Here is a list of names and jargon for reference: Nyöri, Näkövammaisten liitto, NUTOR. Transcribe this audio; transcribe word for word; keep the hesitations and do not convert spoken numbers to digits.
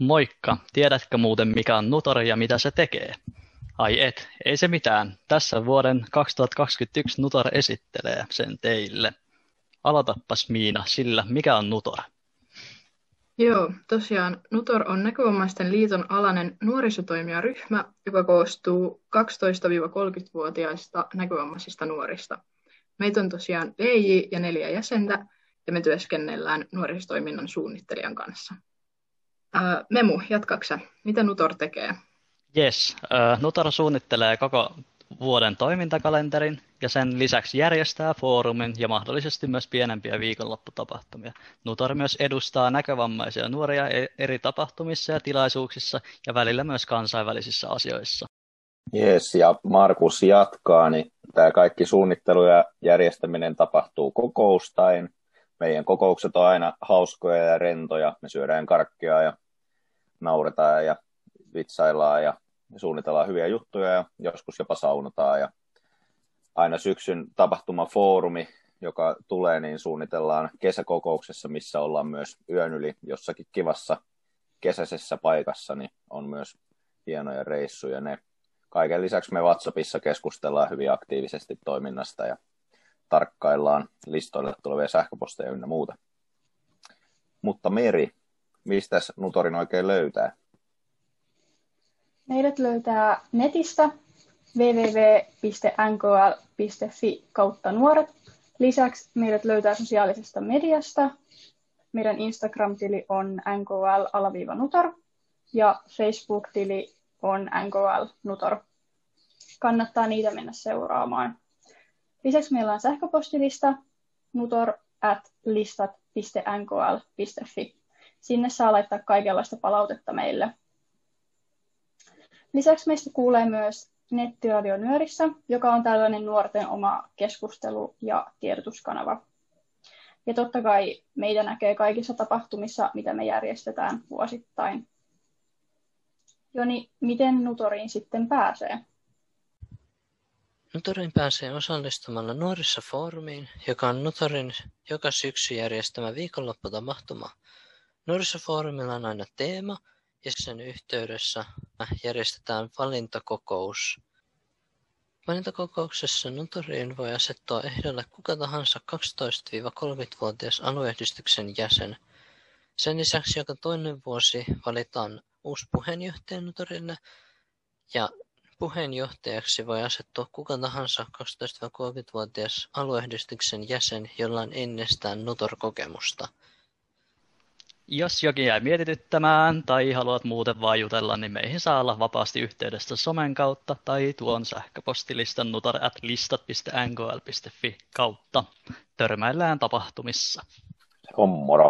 Moikka, tiedätkö muuten mikä on NUTOR ja mitä se tekee? Ai et, ei se mitään. Tässä vuoden kaksituhattakaksikymmentäyksi NUTOR esittelee sen teille. Aloitappas Miina sillä, mikä on NUTOR? Joo, tosiaan NUTOR on Näkövammaisten liiton alainen nuorisotoimijaryhmä, joka koostuu kaksitoista-kolmekymmentävuotiaista näkövammaisista nuorista. Meitä on tosiaan V J ja neljä jäsentä, ja me työskennellään nuorisotoiminnan suunnittelijan kanssa. Ää, Memu, jatkaksa. Mitä NUTOR tekee? Yes, NUTOR suunnittelee koko vuoden toimintakalenterin ja sen lisäksi järjestää foorumin ja mahdollisesti myös pienempiä viikonlopputapahtumia. NUTOR myös edustaa näkövammaisia nuoria eri tapahtumissa ja tilaisuuksissa ja välillä myös kansainvälisissä asioissa. Yes, ja Markus jatkaa, niin tämä kaikki suunnittelu ja järjestäminen tapahtuu kokoustain. Meidän kokoukset on aina hauskoja ja rentoja, me syödään karkkia ja nauretaan ja vitsaillaan ja suunnitellaan hyviä juttuja ja joskus jopa saunataan. Ja aina syksyn tapahtumafoorumi, joka tulee, niin suunnitellaan kesäkokouksessa, missä ollaan myös yön yli jossakin kivassa kesäisessä paikassa, niin on myös hienoja reissuja ne. Kaiken lisäksi me WhatsAppissa keskustellaan hyvin aktiivisesti toiminnasta ja tarkkaillaan listoille tulevia sähköposteja ynnä muuta. Mutta Meri, mistä NUTORin oikein löytää? Meidät löytää netistä double-u double-u double-u piste n k l piste f i kautta nuoret. Lisäksi meidät löytää sosiaalisesta mediasta. Meidän Instagram-tili on n k l alaviiva nutor ja Facebook-tili on n k l nutor. Kannattaa niitä mennä seuraamaan. Lisäksi meillä on sähköpostilista nutor at listat piste n k l piste f i. Sinne saa laittaa kaikenlaista palautetta meille. Lisäksi meistä kuulee myös nettiradio Nyörissä, joka on tällainen nuorten oma keskustelu- ja tiedotuskanava. Ja totta kai meitä näkee kaikissa tapahtumissa, mitä me järjestetään vuosittain. Joni, miten NUTORiin sitten pääsee? NUTORiin pääsee osallistumalla nuorissa foorumiin, joka on NUTORin joka syksy järjestämä viikonlopputapahtuma. Nuorissa foorumilla on aina teema, ja sen yhteydessä järjestetään valintakokous. Valintakokouksessa NUTORiin voi asettua ehdolle kuka tahansa kaksitoista-kolmekymmentävuotias alueyhdistyksen jäsen. Sen lisäksi joka toinen vuosi valitaan uusi puheenjohtaja NUTORille, ja puheenjohtajaksi voi asettua kuka tahansa kaksitoista-kolmekymmentävuotias alueyhdistyksen jäsen, jolla on ennestään NUTOR-kokemusta. Jos jokin jäi mietityttämään tai haluat muuten vaan jutella, niin meihin saa olla vapaasti yhteydessä somen kautta tai tuon sähköpostilistan nutor at listat piste n k l piste f i kautta. Törmäillään tapahtumissa. On moro.